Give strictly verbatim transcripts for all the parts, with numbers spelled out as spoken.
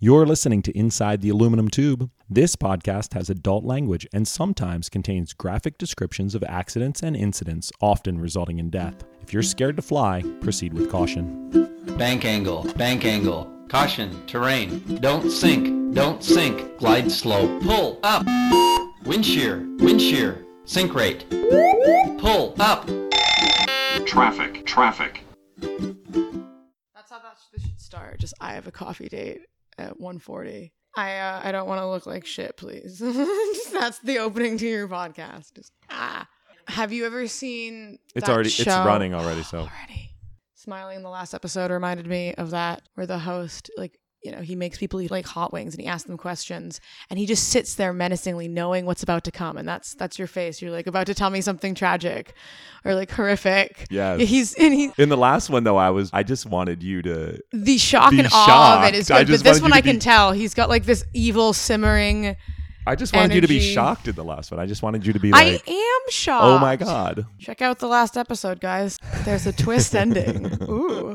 You're listening to Inside the Aluminum Tube. This podcast has adult language and sometimes contains graphic descriptions of accidents and incidents, often resulting in death. If you're scared to fly, proceed with caution. Bank angle, bank angle, caution, terrain, don't sink, don't sink, glide slow, pull up, wind shear, wind shear, sink rate, pull up. Traffic, traffic. That's how that should start, just I have a coffee date. At one forty. I uh, I don't want to look like shit, please. That's the opening to your podcast. Just, ah. Have you ever seen It's that already show? It's running already, so. Already. Smiling in the last episode reminded me of that, where the host, like, you know, he makes people eat like hot wings and he asks them questions and he just sits there menacingly knowing what's about to come. And that's, that's your face. You're like about to tell me something tragic or like horrific. Yeah. He's, and he, in the last one though, I was, I just wanted you to the shock and shocked. Awe of it is good, but this one I can be, tell he's got like this evil simmering. I just wanted energy. You to be shocked at the last one. I just wanted you to be like, I am shocked. Oh my God. Check out the last episode, guys. There's a twist ending. Ooh.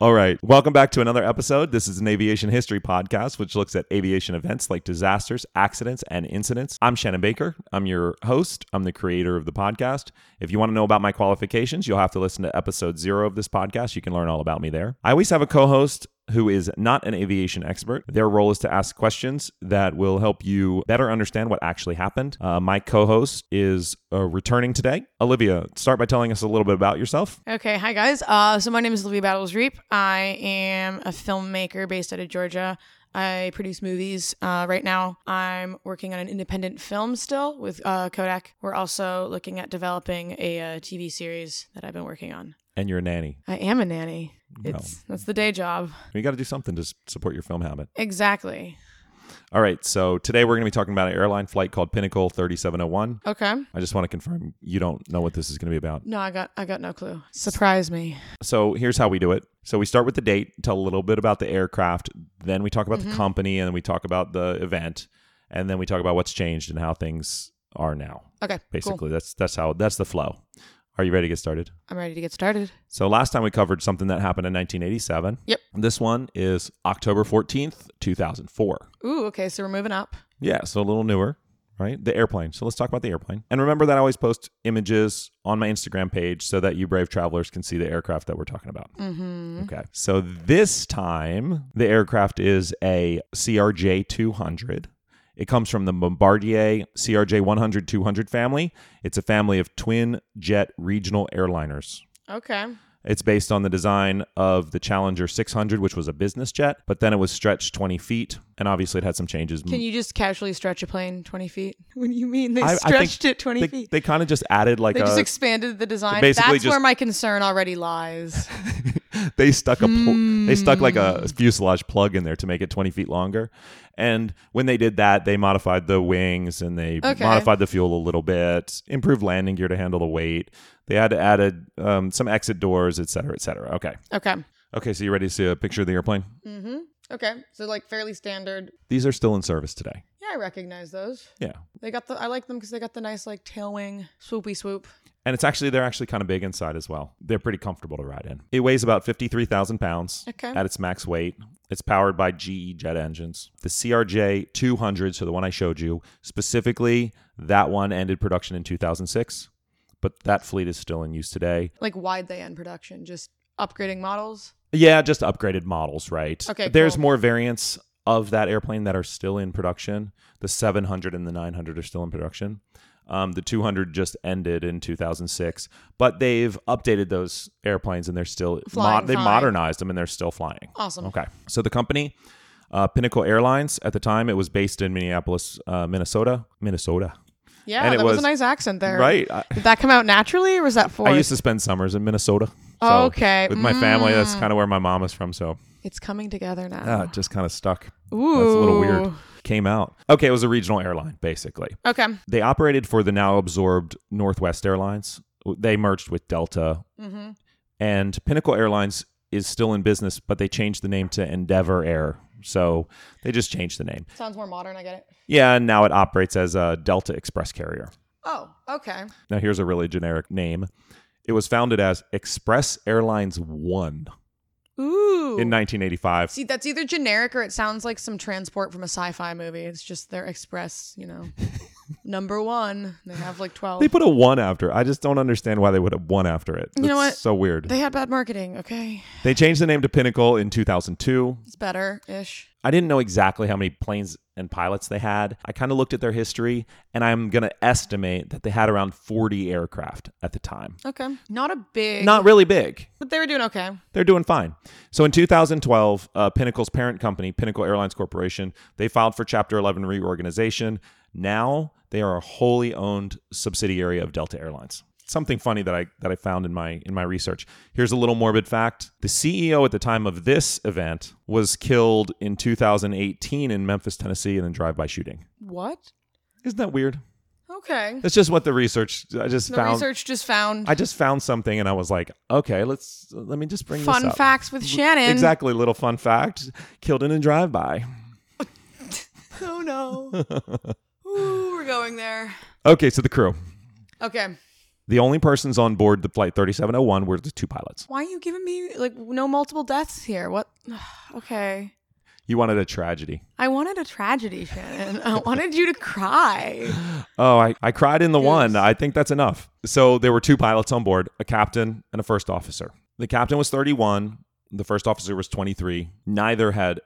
All right. Welcome back to another episode. This is an aviation history podcast, which looks at aviation events like disasters, accidents, and incidents. I'm Shannon Baker. I'm your host. I'm the creator of the podcast. If you want to know about my qualifications, you'll have to listen to episode zero of this podcast. You can learn all about me there. I always have a co-host who is not an aviation expert. Their role is to ask questions that will help you better understand what actually happened. Uh, my co-host is uh, returning today. Olivia, start by telling us a little bit about yourself. Okay. Hi, guys. Uh, so my name is Olivia Battles-Reap. I am a filmmaker based out of Georgia. I produce movies. Uh, right now, I'm working on an independent film still with uh, Kodak. We're also looking at developing a uh, T V series that I've been working on. And you're a nanny. I am a nanny. Well, it's that's the day job. You got to do something to support your film habit. Exactly. All right. So today we're going to be talking about an airline flight called Pinnacle thirty-seven oh one. Okay. I just want to confirm you don't know what this is going to be about. No, I got I got no clue. Surprise me. So here's how we do it. So we start with the date, tell a little bit about the aircraft, then we talk about mm-hmm. the company, and then we talk about the event, and then we talk about what's changed and how things are now. Okay. Basically, cool. that's that's how that's the flow. Are you ready to get started? I'm ready to get started. So last time we covered something that happened in nineteen eighty-seven. Yep. This one is October fourteenth, two thousand four. Ooh, okay. So we're moving up. Yeah. So a little newer, right? The airplane. So let's talk about the airplane. And remember that I always post images on my Instagram page so that you brave travelers can see the aircraft that we're talking about. Mm-hmm. Okay. So this time the aircraft is a C R J two hundred. It comes from the Bombardier C R J one hundred two hundred family. It's a family of twin jet regional airliners. Okay. It's based on the design of the Challenger six hundred, which was a business jet, but then it was stretched twenty feet, and obviously it had some changes. Can you just casually stretch a plane twenty feet? What do you mean they I, stretched I it twenty they, feet? They kind of just added like they a... They just expanded the design. Basically That's just, where my concern already lies. They stuck a mm. they stuck like a fuselage plug in there to make it twenty feet longer. And when they did that, they modified the wings and they okay. modified the fuel a little bit, improved landing gear to handle the weight. They had added um, some exit doors, et cetera, et cetera. Okay. Okay. Okay. So you ready to see a picture of the airplane? Mm-hmm. Okay. So like fairly standard. These are still in service today. Yeah, I recognize those. Yeah. They got the. I like them because they got the nice like tail wing swoopy swoop. And it's actually, they're actually kind of big inside as well. They're pretty comfortable to ride in. It weighs about fifty-three thousand pounds okay. at its max weight. It's powered by G E jet engines. The C R J two hundred, so the one I showed you, specifically, that one ended production in two thousand six. But that fleet is still in use today. Like, why'd they end production? Just upgrading models? Yeah, just upgraded models, right? Okay, There's cool. more variants of that airplane that are still in production. The seven hundred and the nine hundred are still in production. Um, the two hundred just ended in two thousand six, but they've updated those airplanes and they're still flying, mo- they modernized them and they're still flying. Awesome. Okay. So the company, uh, Pinnacle Airlines, at the time it was based in Minneapolis, uh, Minnesota, Minnesota. Yeah, and that was, was a nice accent there. Right. I, Did that come out naturally or was that forced? I used to spend summers in Minnesota. So oh, okay. With my mm. family, that's kind of where my mom is from. So it's coming together now. Yeah, it just kind of stuck. Ooh. That's a little weird. Came out. Okay, it was a regional airline, basically. Okay. They operated for the now absorbed Northwest Airlines. They merged with Delta. Mm-hmm. And Pinnacle Airlines is still in business, but they changed the name to Endeavor Air. So they just changed the name. Sounds more modern, I get it. Yeah, and now it operates as a Delta Express carrier. Oh, okay. Now here's a really generic name. It was founded as Express Airlines One. Ooh. in nineteen eighty-five. See, that's either generic or it sounds like some transport from a sci-fi movie. It's just their Express, you know. Number one. They have like twelve. They put a one after. I just don't understand why they would have one after it. That's, you know what? So weird. They had bad marketing, okay? They changed the name to Pinnacle in two thousand two. It's better-ish. I didn't know exactly how many planes and pilots they had. I kind of looked at their history, and I'm going to estimate that they had around forty aircraft at the time. Okay. Not a big... Not really big. But they were doing okay. They're doing fine. So in two thousand twelve, uh, Pinnacle's parent company, Pinnacle Airlines Corporation, they filed for Chapter eleven reorganization. Now, they are a wholly owned subsidiary of Delta Airlines. Something funny that I that I found in my in my research. Here's a little morbid fact. The C E O at the time of this event was killed in two thousand eighteen in Memphis, Tennessee in a drive-by shooting. What? Isn't that weird? Okay. That's just what the research I just the found. The research just found. I just found something and I was like, okay, let's let me just bring fun this up. Fun facts with Shannon. Exactly, little fun fact. Killed in a drive-by. Oh no. Ooh, we're going there. Okay, so the crew. Okay. The only persons on board the flight thirty-seven oh one were the two pilots. Why are you giving me, like, no multiple deaths here? What? Okay. You wanted a tragedy. I wanted a tragedy, Shannon. I wanted you to cry. Oh, I, I cried in the yes. one. I think that's enough. So there were two pilots on board, a captain and a first officer. The captain was thirty-one. The first officer was twenty-three. Neither had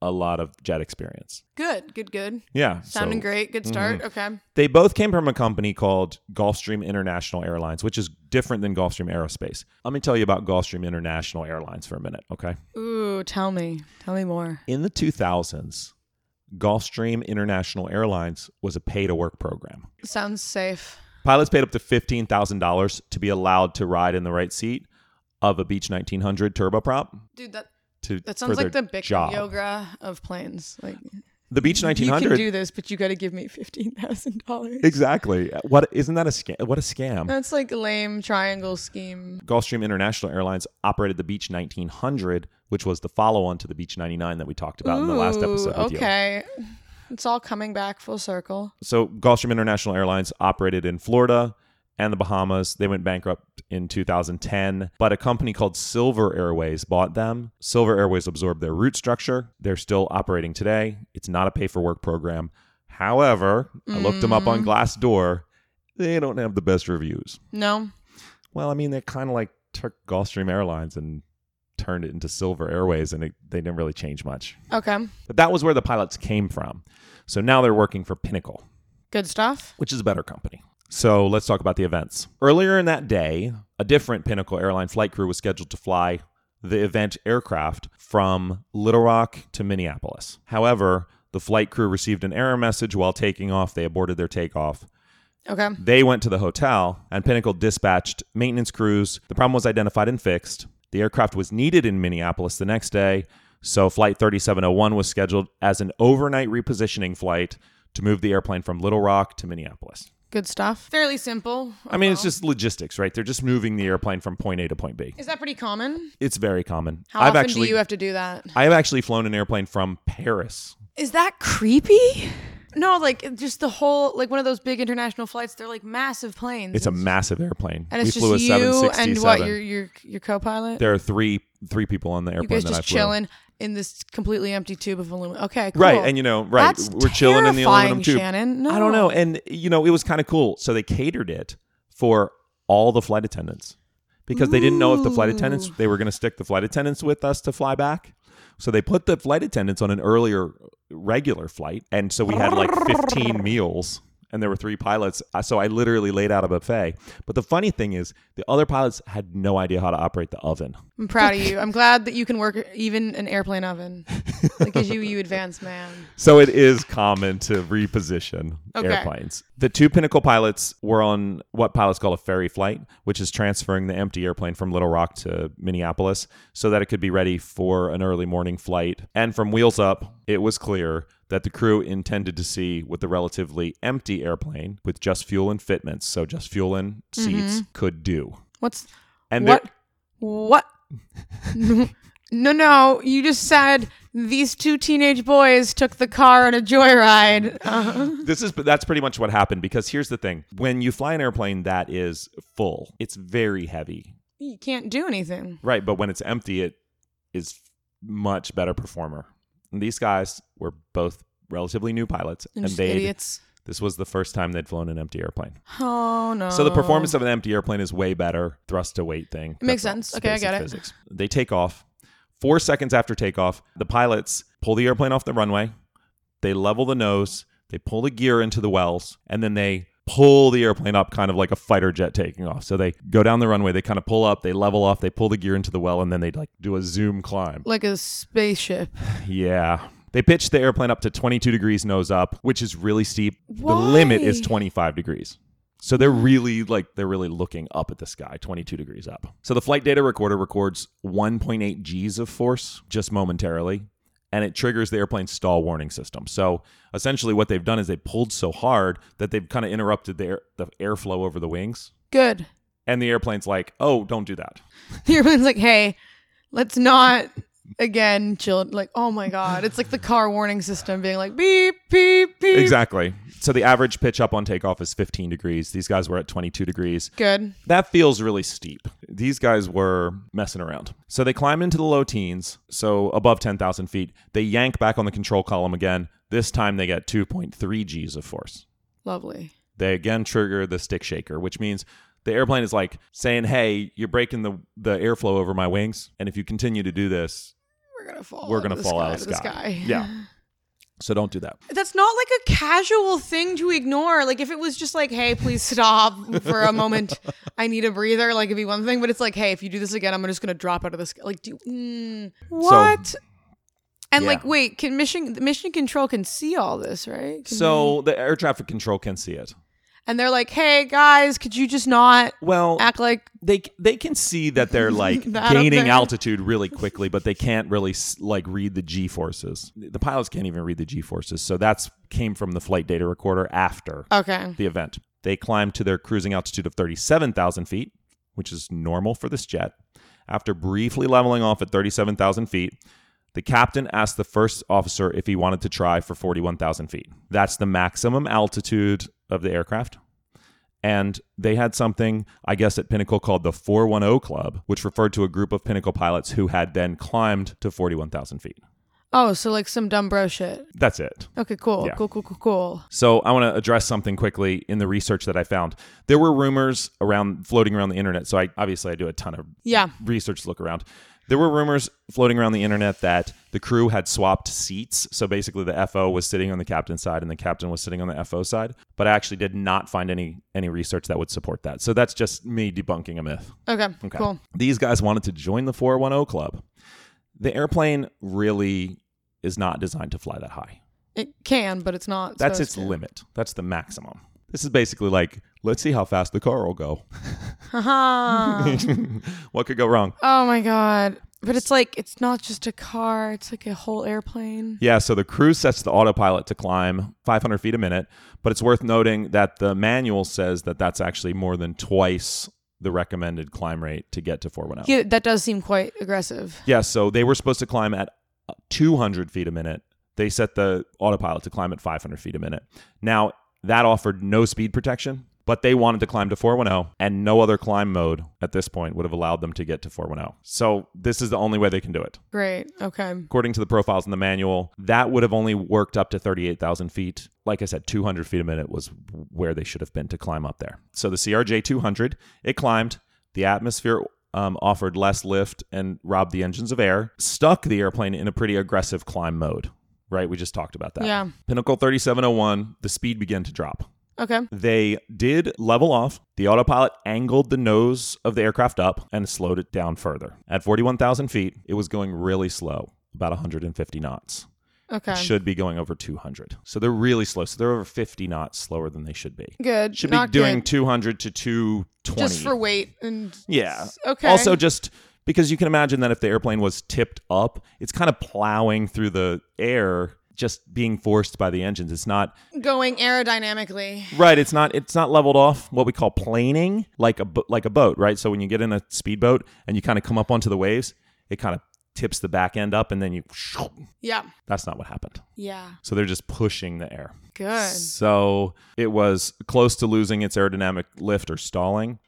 a lot of jet experience. Good, good, good. Yeah. Sounding so, great. Good start. Mm-hmm. Okay. They both came from a company called Gulfstream International Airlines, which is different than Gulfstream Aerospace. Let me tell you about Gulfstream International Airlines for a minute, okay? Ooh, tell me. Tell me more. In the two thousands, Gulfstream International Airlines was a pay-to-work program. Sounds safe. Pilots paid up to fifteen thousand dollars to be allowed to ride in the right seat of a Beech nineteen hundred turboprop. Dude, that... To, that sounds like the big yoga of planes. Like the Beech nineteen hundred. You can do this, but you got to give me fifteen thousand dollars. Exactly. What isn't that a scam? What a scam! That's like a lame triangle scheme. Gulfstream International Airlines operated the Beech nineteen hundred, which was the follow-on to the Beech ninety-nine that we talked about Ooh, in the last episode. With okay, you. It's all coming back full circle. So Gulfstream International Airlines operated in Florida and the Bahamas. They went bankrupt in two thousand ten, but a company called Silver Airways bought them. Silver Airways absorbed their route structure. They're still operating today. It's not a pay-for-work program. However, mm. I looked them up on Glassdoor. They don't have the best reviews. No. Well, I mean, they kind of like took Gulfstream Airlines and turned it into Silver Airways, and it, they didn't really change much. Okay. But that was where the pilots came from. So now they're working for Pinnacle. Good stuff. Which is a better company. So let's talk about the events. Earlier in that day, a different Pinnacle Airline flight crew was scheduled to fly the event aircraft from Little Rock to Minneapolis. However, the flight crew received an error message while taking off. They aborted their takeoff. Okay. They went to the hotel, and Pinnacle dispatched maintenance crews. The problem was identified and fixed. The aircraft was needed in Minneapolis the next day, so Flight thirty-seven oh one was scheduled as an overnight repositioning flight to move the airplane from Little Rock to Minneapolis. Good stuff. Fairly simple. I mean, well. It's just logistics, right? They're just moving the airplane from point A to point B. Is that pretty common? It's very common. How I've often actually, do you have to do that? I've actually flown an airplane from Paris. Is that creepy? No, like just the whole, like one of those big international flights, they're like massive planes. It's a massive airplane. And it's we just flew a you and what, your, your, your co-pilot? There are three three people on the airplane you guys that just I flew. Chilling in this completely empty tube of aluminum. Okay, cool. Right, and you know, right. That's we're chilling in the aluminum tube. Shannon. No. I don't know. And you know, it was kind of cool. So they catered it for all the flight attendants because Ooh. They didn't know if the flight attendants, they were going to stick the flight attendants with us to fly back. So they put the flight attendants on an earlier regular flight. And so we had like fifteen meals and there were three pilots. So I literally laid out a buffet. But the funny thing is the other pilots had no idea how to operate the oven. I'm proud of you. I'm glad that you can work even an airplane oven. Because you, you advanced man. So it is common to reposition okay. airplanes. The two Pinnacle pilots were on what pilots call a ferry flight, which is transferring the empty airplane from Little Rock to Minneapolis so that it could be ready for an early morning flight. And from Wheels Up, it was clear that the crew intended to see with the relatively empty airplane with just fuel and fitments, so just fuel and seats, mm-hmm. could do. What's... And what? What? No, no. You just said these two teenage boys took the car on a joyride. Uh-huh. This is that's pretty much what happened because here's the thing. When you fly an airplane that is full, it's very heavy. You can't do anything. Right, but when it's empty, it is much better performer. And these guys were both relatively new pilots, and, and they idiots. This was the first time they'd flown an empty airplane. Oh no! So the performance of an empty airplane is way better. Thrust to weight thing. It makes sense. Okay, I get it. Physics. They take off. Four seconds after takeoff, the pilots pull the airplane off the runway. They level the nose. They pull the gear into the wells, and then they pull the airplane up kind of like a fighter jet taking off. So they go down the runway, they kind of pull up, they level off, they pull the gear into the well, and then they like do a zoom climb. Like a spaceship. Yeah. They pitched the airplane up to twenty-two degrees nose up, which is really steep. Why? The limit is twenty-five degrees. So they're really like, they're really looking up at the sky, twenty-two degrees up. So the flight data recorder records one point eight G's of force just momentarily, and it triggers the airplane's stall warning system. So essentially what they've done is they pulled so hard that they've kind of interrupted the, air, the airflow over the wings. Good. And the airplane's like, oh, don't do that. The airplane's like, hey, let's not... Again, chill. Like, oh my God. It's like the car warning system being like, beep, beep, beep. Exactly. So the average pitch up on takeoff is fifteen degrees. These guys were at twenty-two degrees. Good. That feels really steep. These guys were messing around. So they climb into the low teens, so above ten thousand feet. They yank back on the control column again. This time they get two point three G's of force. Lovely. They again trigger the stick shaker, which means... the airplane is like saying, hey, you're breaking the, the airflow over my wings. And if you continue to do this, we're going to fall we're gonna out of the, fall sky, out of the, the sky. sky. Yeah. So don't do that. That's not like a casual thing to ignore. Like if it was just like, hey, please stop for a moment. I need a breather. Like it'd be one thing. But it's like, hey, if you do this again, I'm just going to drop out of the sky. Like, do mm, what? So, and yeah. like, wait, can mission, mission control can see all this, right? Can so they- the air traffic control can see it. And they're like, hey, guys, could you just not well, act like... They they can see that they're like that gaining altitude really quickly, but they can't really like read the G-forces. The pilots can't even read the G-forces. So that's came from the flight data recorder after okay. the event. They climbed to their cruising altitude of thirty-seven thousand feet, which is normal for this jet. After briefly leveling off at thirty-seven thousand feet, the captain asked the first officer if he wanted to try for forty-one thousand feet. That's the maximum altitude... of the aircraft. And they had something, I guess, at Pinnacle called the four ten Club, which referred to a group of Pinnacle pilots who had then climbed to forty-one thousand feet. Oh, so like some dumb bro shit. That's it. Okay, cool. Yeah. Cool, cool, cool, cool. So I want to address something quickly in the research that I found. There were rumors around floating around the internet. So I obviously I do a ton of yeah. research look around. There were rumors floating around the internet that the crew had swapped seats. So basically the F O was sitting on the captain's side and the captain was sitting on the F O side. But I actually did not find any any research that would support that. So that's just me debunking a myth. Okay, okay. Cool. These guys wanted to join the four ten Club. The airplane really is not designed to fly that high. It can, but it's not. That's its to. limit. That's the maximum. This is basically like, let's see how fast the car will go. Uh-huh. What could go wrong? Oh, my God. But it's like, it's not just a car. It's like a whole airplane. Yeah. So the crew sets the autopilot to climb five hundred feet a minute. But it's worth noting that the manual says that that's actually more than twice the recommended climb rate to get to four ten. Yeah, that does seem quite aggressive. Yeah. So they were supposed to climb at two hundred feet a minute. They set the autopilot to climb at five hundred feet a minute. Now, that offered no speed protection, but they wanted to climb to four ten, and no other climb mode at this point would have allowed them to get to four ten. So this is the only way they can do it. Great. Okay. According to the profiles in the manual, that would have only worked up to thirty-eight thousand feet. Like I said, two hundred feet a minute was where they should have been to climb up there. So the C R J two hundred, it climbed. The atmosphere um, offered less lift and robbed the engines of air, stuck the airplane in a pretty aggressive climb mode. Right? We just talked about that. Yeah. Pinnacle thirty-seven oh one, the speed began to drop. Okay. They did level off. The autopilot angled the nose of the aircraft up and slowed it down further. At forty-one thousand feet, it was going really slow, about one hundred fifty knots. Okay. It should be going over two hundred. So they're really slow. So they're over fifty knots slower than they should be. Good. Should Not be doing good. two hundred to two twenty. Just for weight. and Yeah. Okay. Also just... because you can imagine that if the airplane was tipped up, it's kind of plowing through the air, just being forced by the engines. It's not... going aerodynamically. Right. It's not It's not leveled off what we call planing, like a, like a boat, right? So when you get in a speedboat and you kind of come up onto the waves, it kind of tips the back end up and then you... yeah. That's not what happened. Yeah. So they're just pushing the air. Good. So it was close to losing its aerodynamic lift or stalling.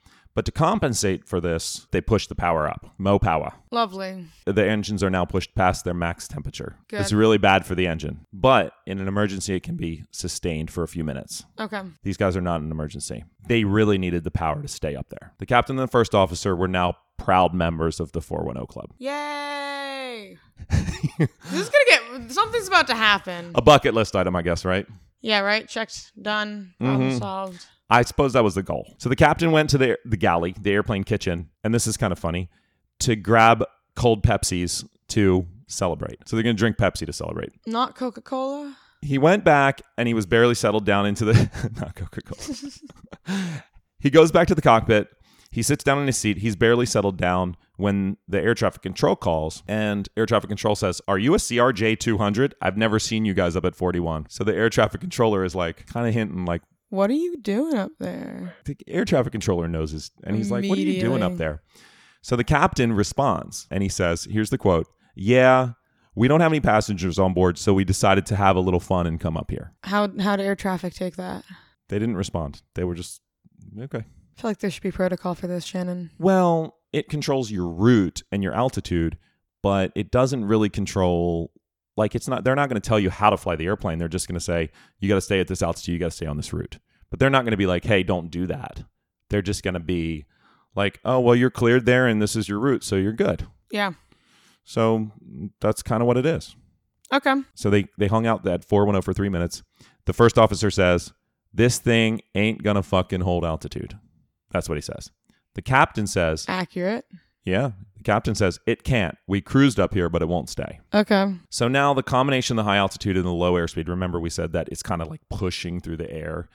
But to compensate for this, they pushed the power up. Mo power. Lovely. The engines are now pushed past their max temperature. Good. It's really bad for the engine. But in an emergency, it can be sustained for a few minutes. Okay. These guys are not in an emergency. They really needed the power to stay up there. The captain and the first officer were now proud members of the four ten Club. Yay! This is going to get... Something's about to happen. A bucket list item, I guess, right? Yeah, right? Checked, done, problem mm-hmm. solved. I suppose that was the goal. So the captain went to the the galley, the airplane kitchen, and this is kind of funny, to grab cold Pepsis to celebrate. So they're going to drink Pepsi to celebrate. Not Coca-Cola? He went back and he was barely settled down into the... Not Coca-Cola. He goes back to the cockpit. He sits down in his seat. He's barely settled down when the air traffic control calls and air traffic control says, are you a C R J two hundred? I've never seen you guys up at forty-one. So the air traffic controller is like kind of hinting like, what are you doing up there? The air traffic controller knows his, and he's like, what are you doing up there? So the captain responds and he says, here's the quote, yeah, we don't have any passengers on board, so we decided to have a little fun and come up here. How, how did air traffic take that? They didn't respond. They were just, okay. I feel like there should be protocol for this, Shannon. Well, it controls your route and your altitude, but it doesn't really control... Like, it's not, they're not going to tell you how to fly the airplane. They're just going to say, you got to stay at this altitude. You got to stay on this route. But they're not going to be like, hey, don't do that. They're just going to be like, oh, well, you're cleared there and this is your route, so you're good. Yeah. So that's kind of what it is. Okay. So they, they hung out that four ten for three minutes. The first officer says, this thing ain't going to fucking hold altitude. That's what he says. The captain says... Accurate. Yeah. The captain says, it can't. We cruised up here, but it won't stay. Okay. So now the combination of the high altitude and the low airspeed, remember we said that it's kind of like pushing through the air.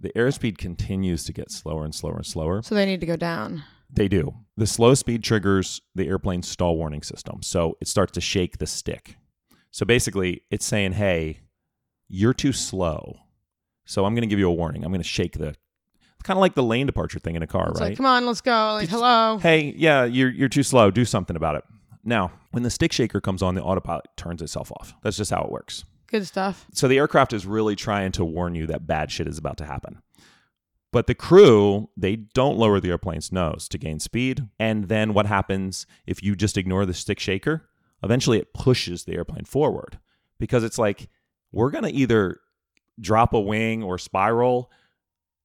The airspeed continues to get slower and slower and slower. So they need to go down. They do. The slow speed triggers the airplane's stall warning system. So it starts to shake the stick. So basically, it's saying, hey, you're too slow. So I'm going to give you a warning. I'm going to shake the... Kind of like the lane departure thing in a car, it's right? Like, come on, let's go. Like, hello. Hey, yeah, you're you're too slow. Do something about it. Now, when the stick shaker comes on, the autopilot turns itself off. That's just how it works. Good stuff. So the aircraft is really trying to warn you that bad shit is about to happen. But the crew, they don't lower the airplane's nose to gain speed. And then what happens if you just ignore the stick shaker? Eventually, it pushes the airplane forward because it's like, we're going to either drop a wing or spiral,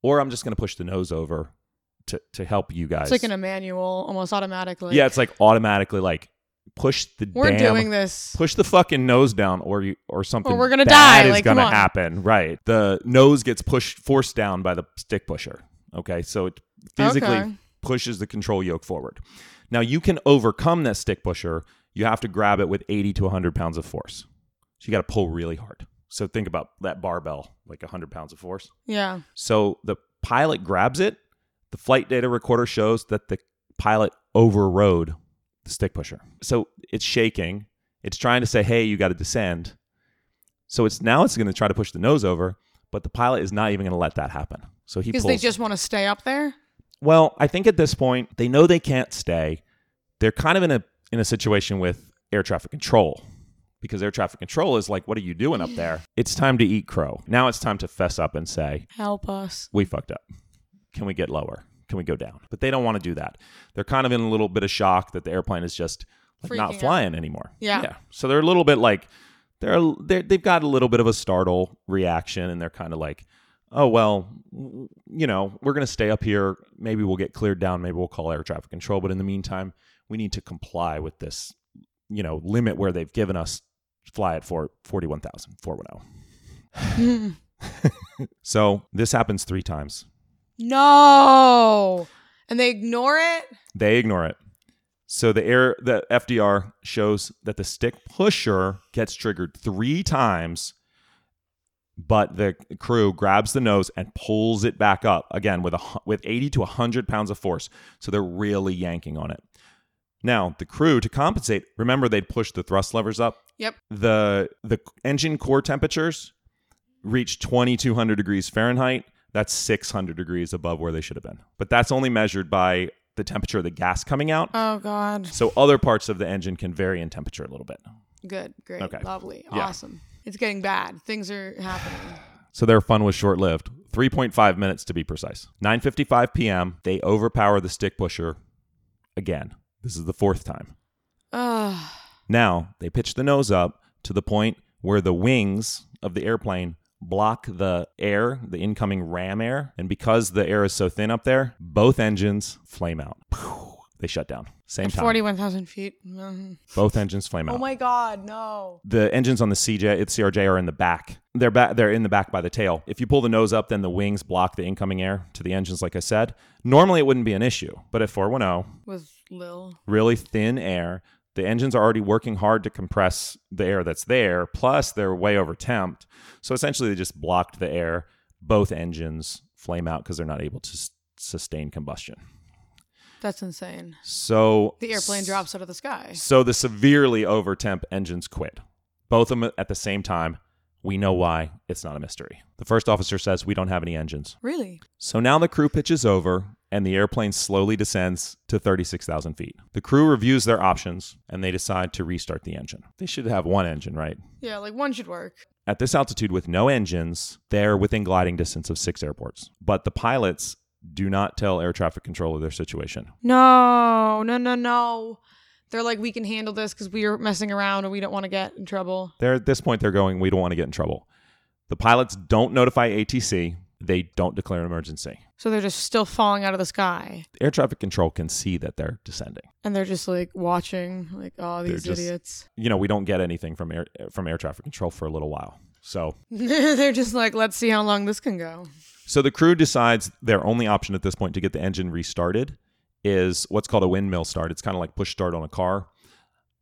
or I'm just going to push the nose over to, to help you guys. It's like in a manual, almost automatically. Yeah, it's like automatically like push the we're damn... We're doing this. Push the fucking nose down or you or something or we're gonna bad die. Is like, going to happen. Right. The nose gets pushed, forced down by the stick pusher. Okay, so it physically okay. pushes the control yoke forward. Now, you can overcome that stick pusher. You have to grab it with eighty to one hundred pounds of force. So you got to pull really hard. So think about that barbell, like one hundred pounds of force. Yeah. So the pilot grabs it. The flight data recorder shows that the pilot overrode the stick pusher. So it's shaking. It's trying to say, hey, you got to descend. So it's now it's going to try to push the nose over, but the pilot is not even going to let that happen. So he pulls. Because they just want to stay up there? Well, I think at this point, they know they can't stay. They're kind of in a in a situation with air traffic control. Because air traffic control is like, what are you doing up there? It's time to eat crow. Now it's time to fess up and say, help us. We fucked up. Can we get lower? Can we go down? But they don't want to do that. They're kind of in a little bit of shock that the airplane is just like, not flying out. Anymore. Yeah. yeah. So they're a little bit like, they're, they're, they've got a little bit of a startle reaction. And they're kind of like, oh, well, you know, we're going to stay up here. Maybe we'll get cleared down. Maybe we'll call air traffic control. But in the meantime, we need to comply with this, you know, limit where they've given us. Fly at forty-one thousand, four ten. So this happens three times. No. And they ignore it? They ignore it. So the air, the F D R shows that the stick pusher gets triggered three times, but the crew grabs the nose and pulls it back up again with a, with eighty to one hundred pounds of force. So they're really yanking on it. Now, the crew, to compensate, remember they'd push the thrust levers up? Yep. The the engine core temperatures reached twenty-two hundred degrees Fahrenheit. That's six hundred degrees above where they should have been. But that's only measured by the temperature of the gas coming out. Oh, God. So other parts of the engine can vary in temperature a little bit. Good. Great. Okay. Lovely. Yeah. Awesome. It's getting bad. Things are happening. So their fun was short-lived. three point five minutes to be precise. nine fifty-five p.m., they overpower the stick pusher again. This is the fourth time. Ugh. Now, they pitch the nose up to the point where the wings of the airplane block the air, the incoming ram air, and because the air is so thin up there, both engines flame out. They shut down. Same At time. forty-one thousand feet. Mm-hmm. Both engines flame out. Oh my God, no. The engines on the C J, the C R J are in the back. They're back. They're in the back by the tail. If you pull the nose up, then the wings block the incoming air to the engines, like I said. Normally, it wouldn't be an issue, but at four ten... with lil. Really thin air. The engines are already working hard to compress the air that's there, plus they're way over temped. So essentially, they just blocked the air. Both engines flame out because they're not able to s- sustain combustion. That's insane. So the airplane s- drops out of the sky. So the severely over temp engines quit. Both of them at the same time. We know why. It's not a mystery. The first officer says, we don't have any engines. Really? So now the crew pitches over and the airplane slowly descends to thirty-six thousand feet. The crew reviews their options and they decide to restart the engine. They should have one engine, right? Yeah, like one should work. At this altitude with no engines, they're within gliding distance of six airports. But the pilots do not tell air traffic controller their situation. No, no, no, no. They're like, we can handle this because we are messing around and we don't want to get in trouble. They're, at this point, they're going, we don't want to get in trouble. The pilots don't notify A T C. They don't declare an emergency. So they're just still falling out of the sky. Air traffic control can see that they're descending. And they're just like watching, like, oh, these just, idiots. You know, we don't get anything from air, from air traffic control for a little while. So they're just like, let's see how long this can go. So the crew decides their only option at this point to get the engine restarted is what's called a windmill start. It's kind of like push start on a car.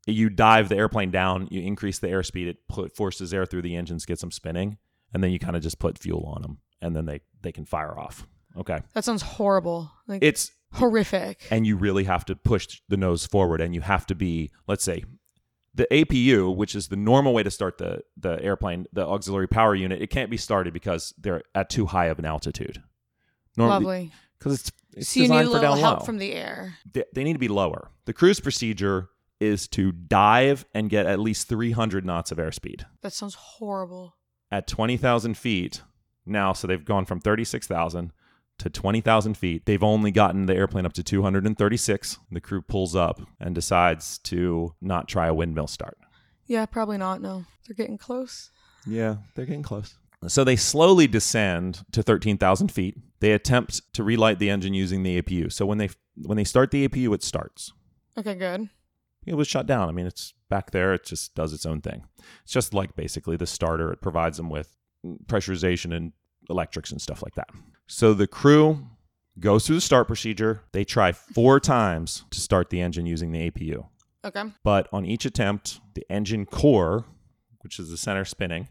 You dive the airplane down, you increase the airspeed, it put, forces air through the engines, gets them spinning, and then you kind of just put fuel on them, and then they, they can fire off. Okay. That sounds horrible. Like, it's horrific. And you really have to push the nose forward, and you have to be, let's say, the A P U, which is the normal way to start the, the airplane, the auxiliary power unit, it can't be started because they're at too high of an altitude. Normally, lovely. Because it's, it's so designed for down low. So you need a little help low. From the air. They, they need to be lower. The crew's procedure is to dive and get at least three hundred knots of airspeed. That sounds horrible. At twenty thousand feet now, so they've gone from thirty-six thousand to twenty thousand feet. They've only gotten the airplane up to two hundred thirty-six. The crew pulls up and decides to not try a windmill start. Yeah, probably not, no. They're getting close. Yeah, they're getting close. So they slowly descend to thirteen thousand feet. They attempt to relight the engine using the A P U. So when they when they start the A P U, it starts. Okay, good. It was shut down. I mean, it's back there. It just does its own thing. It's just like basically the starter. It provides them with pressurization and electrics and stuff like that. So the crew goes through the start procedure. They try four times to start the engine using the A P U. Okay. But on each attempt, the engine core, which is the center spinning,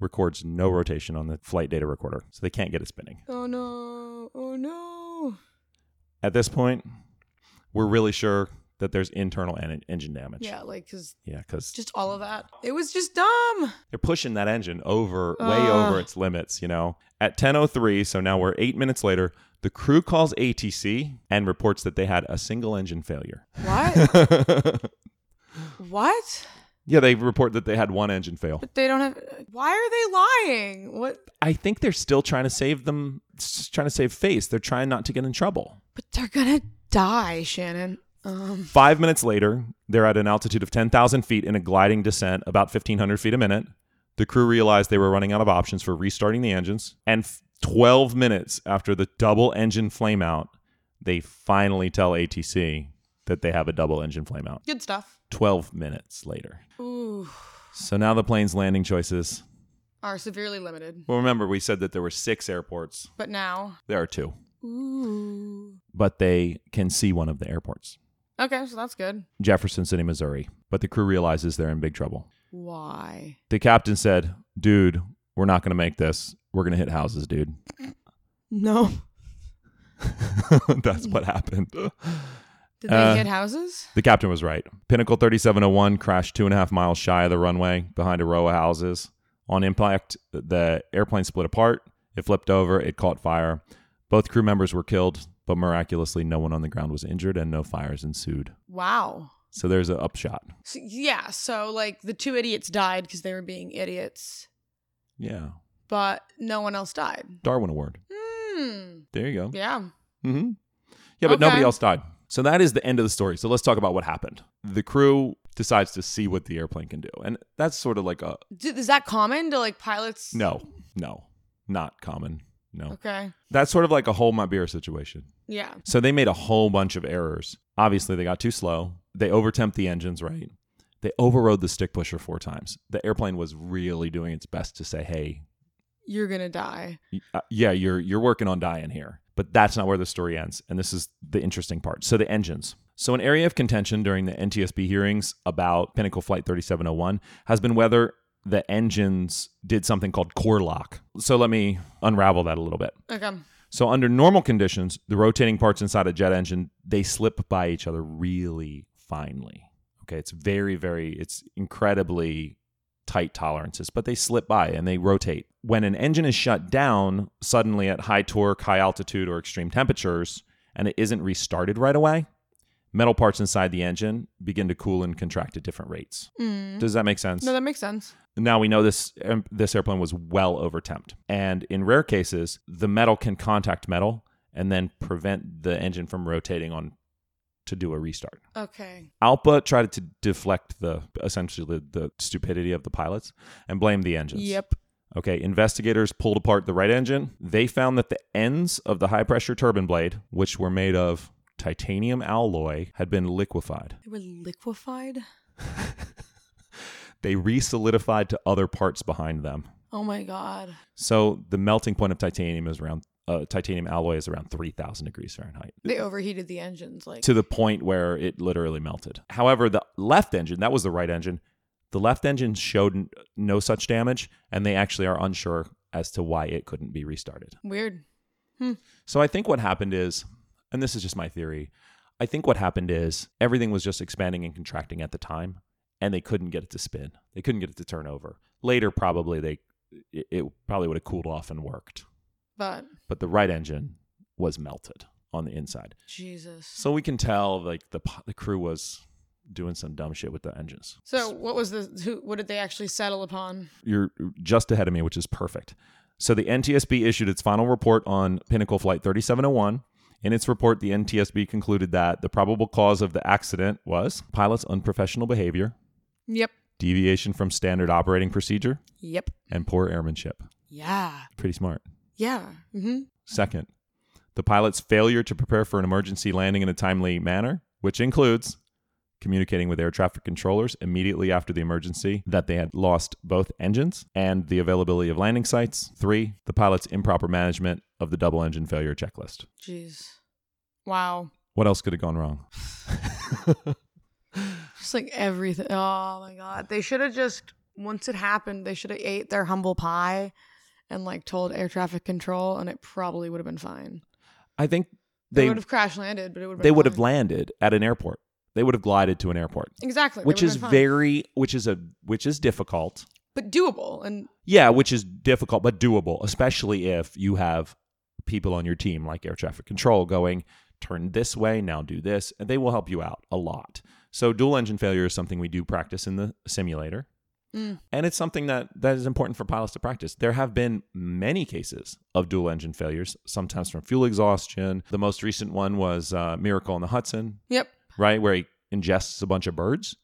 records no rotation on the flight data recorder, so they can't get it spinning. Oh no, oh no. At this point, we're really sure that there's internal en- engine damage. Yeah, like, because yeah, just all of that. It was just dumb. They're pushing that engine over, uh. way over its limits, you know. At ten oh three, so now we're eight minutes later, the crew calls A T C and reports that they had a single engine failure. What? What? Yeah, they report that they had one engine fail. But they don't have... Why are they lying? What? I think they're still trying to save them... Trying to save face. They're trying not to get in trouble. But they're going to die, Shannon. Um. Five minutes later, they're at an altitude of ten thousand feet in a gliding descent, about fifteen hundred feet a minute. The crew realized they were running out of options for restarting the engines. And twelve minutes after the double engine flameout, they finally tell A T C that they have a double engine flameout. Good stuff. twelve minutes later. Ooh. So now the plane's landing choices are severely limited. Well, remember, we said that there were six airports. But now? There are two. Ooh. But they can see one of the airports. Okay, so that's good. Jefferson City, Missouri. But the crew realizes they're in big trouble. Why? The captain said, dude, we're not going to make this. We're going to hit houses, dude. No. That's what happened. Did they uh, hit houses? The captain was right. Pinnacle thirty-seven oh one crashed two and a half miles shy of the runway behind a row of houses. On impact, the airplane split apart. It flipped over. It caught fire. Both crew members were killed, but miraculously, no one on the ground was injured and no fires ensued. Wow. So there's an upshot. So, yeah. So like the two idiots died because they were being idiots. Yeah. but no one else died. Darwin Award. Mm. There you go. Yeah. Mm-hmm. Yeah, but okay. Nobody else died. So that is the end of the story. So let's talk about what happened. The crew decides to see what the airplane can do. And that's sort of like a... Is that common to like pilots? No, no, not common. No. Okay. That's sort of like a hold my beer situation. Yeah. So they made a whole bunch of errors. Obviously, they got too slow. They overtemp the engines, right? They overrode the stick pusher four times. The airplane was really doing its best to say, hey... You're going to die. Uh, yeah, you're you're working on dying here. But that's not where the story ends. And this is the interesting part. So the engines. So an area of contention during the N T S B hearings about Pinnacle Flight thirty-seven oh one has been whether the engines did something called core lock. So let me unravel that a little bit. Okay. So under normal conditions, the rotating parts inside a jet engine, they slip by each other really finely. Okay. It's very, very, it's incredibly tight tolerances, but they slip by and they rotate. When an engine is shut down suddenly at high torque, high altitude, or extreme temperatures, and it isn't restarted right away, metal parts inside the engine begin to cool and contract at different rates. Mm. Does that make sense? No, that makes sense. Now we know this um, this airplane was well over temped. And in rare cases, the metal can contact metal and then prevent the engine from rotating on to do a restart. Okay. ALPA tried to deflect the essentially the, the stupidity of the pilots and blame the engines. Yep. Okay. Investigators pulled apart the right engine. They found that the ends of the high pressure turbine blade, which were made of titanium alloy, had been liquefied. They were liquefied? They re-solidified to other parts behind them. Oh my God. So the melting point of titanium is around Uh, titanium alloy is around three thousand degrees Fahrenheit. They overheated the engines. like To the point where it literally melted. However, the left engine, that was the right engine, the left engine showed n- no such damage, and they actually are unsure as to why it couldn't be restarted. Weird. Hmm. So I think what happened is, and this is just my theory, I think what happened is everything was just expanding and contracting at the time, and they couldn't get it to spin. They couldn't get it to turn over. Later, probably, they it, it probably would have cooled off and worked. But but the right engine was melted on the inside. Jesus. So we can tell like the the crew was doing some dumb shit with the engines. So what was the who, what did they actually settle upon? You're just ahead of me, which is perfect. So the N T S B issued its final report on Pinnacle Flight thirty-seven oh one. In its report, the N T S B concluded that the probable cause of the accident was pilots' unprofessional behavior. Yep. Deviation from standard operating procedure. Yep. And poor airmanship. Yeah. Pretty smart. Yeah. Mm-hmm. Second, the pilot's failure to prepare for an emergency landing in a timely manner, which includes communicating with air traffic controllers immediately after the emergency that they had lost both engines and the availability of landing sites. Three, the pilot's improper management of the double engine failure checklist. Jeez. Wow. What else could have gone wrong? Just like everything. Oh my God. They should have just, once it happened, they should have ate their humble pie and like told air traffic control, and it probably would have been fine. I think they, they would have crash landed, but it would have been They fine. would have landed at an airport. They would have glided to an airport. Exactly. Which is very, which is a, which is difficult. But doable. And yeah, which is difficult, but doable, especially if you have people on your team like air traffic control going, turn this way, now do this, and they will help you out a lot. So dual engine failure is something we do practice in the simulator. Mm. And it's something that, that is important for pilots to practice. There have been many cases of dual engine failures, sometimes from fuel exhaustion. The most recent one was uh, Miracle on the Hudson. Yep. Right? Where he ingests a bunch of birds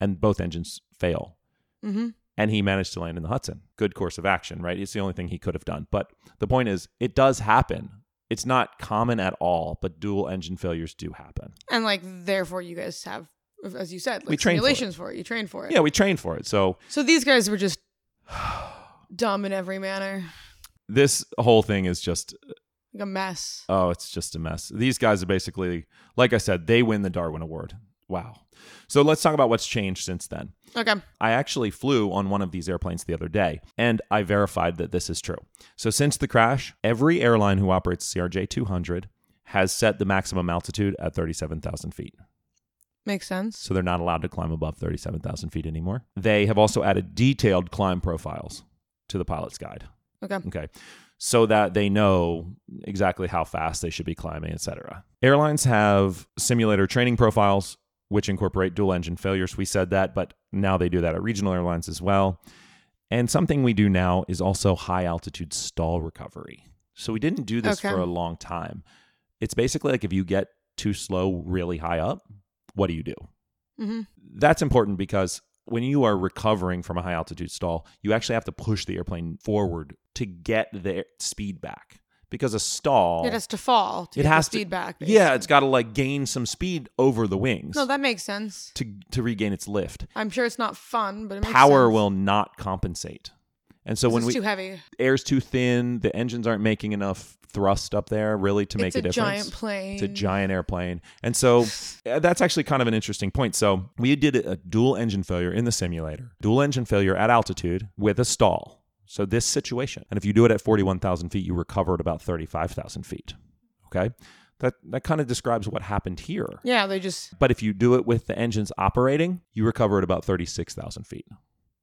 and both engines fail. Mm-hmm. And he managed to land in the Hudson. Good course of action, right? It's the only thing he could have done. But the point is, it does happen. It's not common at all, but dual engine failures do happen. And like, therefore, you guys have... As you said, like we simulations for it. for it. You train for it. Yeah, we trained for it. So so these guys were just dumb in every manner. This whole thing is just... Like a mess. Oh, it's just a mess. These guys are basically, like I said, they win the Darwin Award. Wow. So let's talk about what's changed since then. Okay. I actually flew on one of these airplanes the other day, and I verified that this is true. So since the crash, every airline who operates C R J two hundred has set the maximum altitude at thirty-seven thousand feet. Makes sense. So they're not allowed to climb above thirty-seven thousand feet anymore. They have also added detailed climb profiles to the pilot's guide. Okay. Okay. So that they know exactly how fast they should be climbing, et cetera. Airlines have simulator training profiles, which incorporate dual engine failures. We said that, but now they do that at regional airlines as well. And something we do now is also high altitude stall recovery. So we didn't do this okay. for a long time. It's basically like if you get too slow really high up, what do you do? Mm-hmm. That's important because when you are recovering from a high altitude stall, you actually have to push the airplane forward to get the speed back. Because a stall... It has to fall to it get has the speed to, back. Basically. Yeah, it's got to like gain some speed over the wings. No, that makes sense. To to regain its lift. I'm sure it's not fun, but it makes Power sense. will not compensate. And so when it's we... It's too heavy. Air's too thin. The engines aren't making enough thrust up there really to make it's a, a difference. It's a giant plane. It's a giant airplane. And so that's actually kind of an interesting point. So we did a dual engine failure in the simulator. Dual engine failure at altitude with a stall. So this situation, and if you do it at forty-one thousand feet, you recover at about thirty-five thousand feet, okay? That that kind of describes what happened here. Yeah, they just... But if you do it with the engines operating, you recover at about thirty-six thousand feet.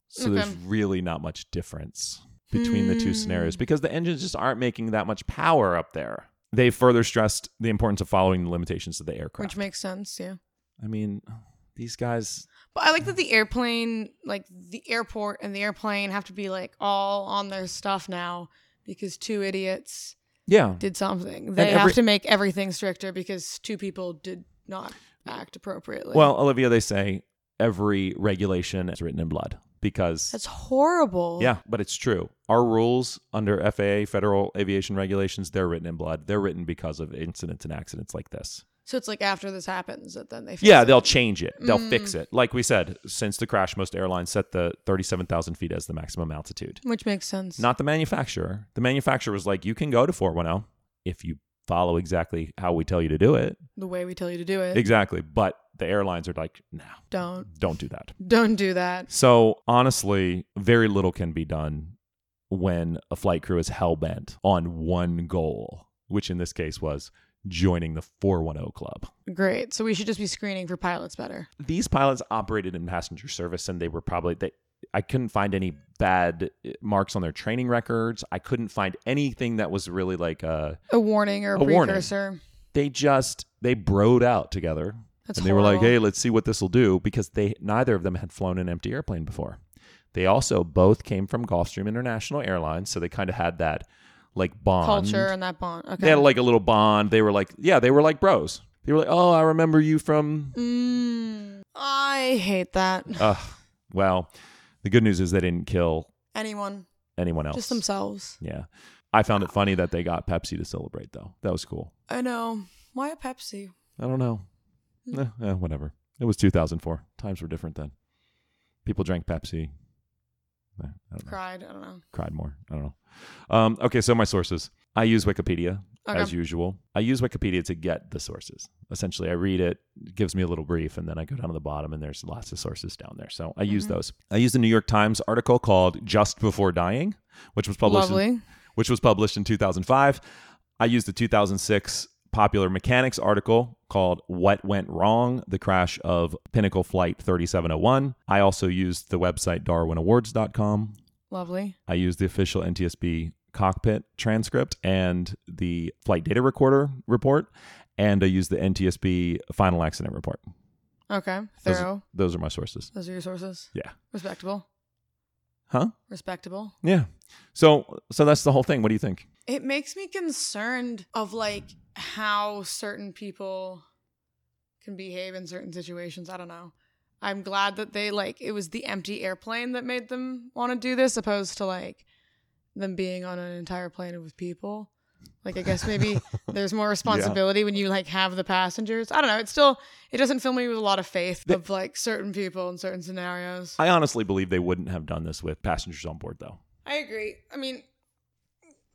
So okay. there's really not much difference between hmm. the two scenarios because the engines just aren't making that much power up there. They further stressed the importance of following the limitations of the aircraft. Which makes sense, yeah. I mean, these guys... But I like that the airplane, like the airport and the airplane have to be like all on their stuff now because two idiots yeah. did something. They every- have to make everything stricter because two people did not act appropriately. Well, Olivia, they say every regulation is written in blood because... That's horrible. Yeah, but it's true. Our rules under F A A, Federal Aviation Regulations, they're written in blood. They're written because of incidents and accidents like this. So it's like after this happens that then they fix Yeah, it. They'll change it. They'll mm. fix it. Like we said, since the crash, most airlines set the thirty-seven thousand feet as the maximum altitude. Which makes sense. Not the manufacturer. The manufacturer was like, you can go to four ten if you follow exactly how we tell you to do it. The way we tell you to do it. Exactly. But the airlines are like, no. Don't. Don't do that. Don't do that. So honestly, very little can be done when a flight crew is hell-bent on one goal, which in this case was... joining the four ten club. Great. So we should just be screening for pilots better. These pilots operated in passenger service and they were probably... they. I couldn't find any bad marks on their training records. I couldn't find anything that was really like a... A warning or a, a precursor. Warning. They just... They broed out together. That's and they horrible. Were like, hey, let's see what this will do because they neither of them had flown an empty airplane before. They also both came from Gulfstream International Airlines, so they kind of had that... like bond. Culture and that bond. Okay. They had like a little bond. They were like, yeah, they were like bros. They were like, oh, I remember you from... Mm, I hate that. Uh, well, the good news is they didn't kill... Anyone. Anyone else. Just themselves. Yeah. I found it funny that they got Pepsi to celebrate though. That was cool. I know. Why a Pepsi? I don't know. Mm. Eh, eh, whatever. It was two thousand four. Times were different then. People drank Pepsi. I don't know. Cried, I don't know. Cried more, I don't know. Um, okay, so my sources. I use Wikipedia, okay. as usual. I use Wikipedia to get the sources. Essentially, I read it, it gives me a little brief, and then I go down to the bottom, and there's lots of sources down there. So I mm-hmm. use those. I use the New York Times article called Just Before Dying, which was published in, which was published in two thousand five. I used the two thousand six Popular Mechanics article called What Went Wrong? The Crash of Pinnacle Flight thirty-seven oh one. I also used the website darwin awards dot com. Lovely. I used the official N T S B cockpit transcript and the flight data recorder report. And I used the N T S B final accident report. Okay. Thorough. Those, those are my sources. Those are your sources? Yeah. Respectable. Huh? Respectable. Yeah. So, so that's the whole thing. What do you think? It makes me concerned of like... how certain people can behave in certain situations. I don't know. I'm glad that they like, it was the empty airplane that made them want to do this opposed to like them being on an entire plane with people. Like, I guess maybe there's more responsibility yeah. when you like have the passengers. I don't know. It's still, it doesn't fill me with a lot of faith they, of like certain people in certain scenarios. I honestly believe they wouldn't have done this with passengers on board though. I agree. I mean,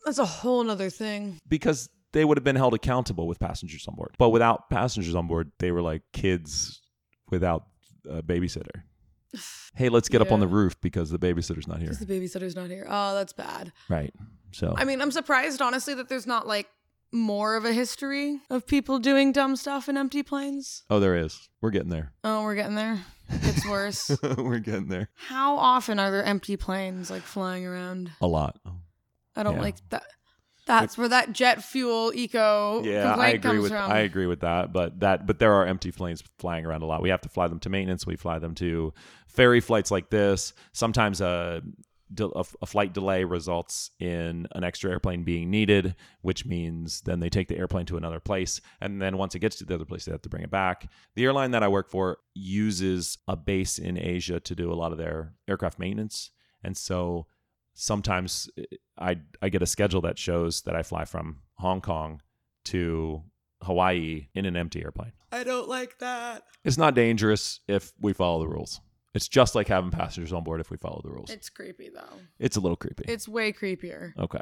that's a whole nother thing. Because they would have been held accountable with passengers on board. But without passengers on board, they were like kids without a babysitter. Hey, let's get yeah. up on the roof because the babysitter's not here. Because the babysitter's not here. Oh, that's bad. Right. So, I mean, I'm surprised, honestly, that there's not like more of a history of people doing dumb stuff in empty planes. Oh, there is. We're getting there. Oh, we're getting there. It's worse. We're getting there. How often are there empty planes like flying around? A lot. I don't yeah. like that. That's where that jet fuel eco yeah, complaint I agree comes with, from. I agree with that, but that but there are empty planes flying around a lot. We have to fly them to maintenance. We fly them to ferry flights like this. Sometimes a de- a, a flight delay results in an extra airplane being needed, which means then they take the airplane to another place. And then once it gets to the other place, they have to bring it back. The airline that I work for uses a base in Asia to do a lot of their aircraft maintenance. And so sometimes I I get a schedule that shows that I fly from Hong Kong to Hawaii in an empty airplane. I don't like that. It's not dangerous if we follow the rules. It's just like having passengers on board if we follow the rules. It's creepy, though. It's a little creepy. It's way creepier. Okay.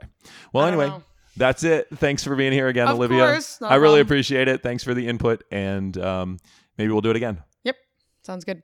Well, I anyway, that's it. Thanks for being here again, of Olivia. Of course. I really long. appreciate it. Thanks for the input, and um, maybe we'll do it again. Yep. Sounds good.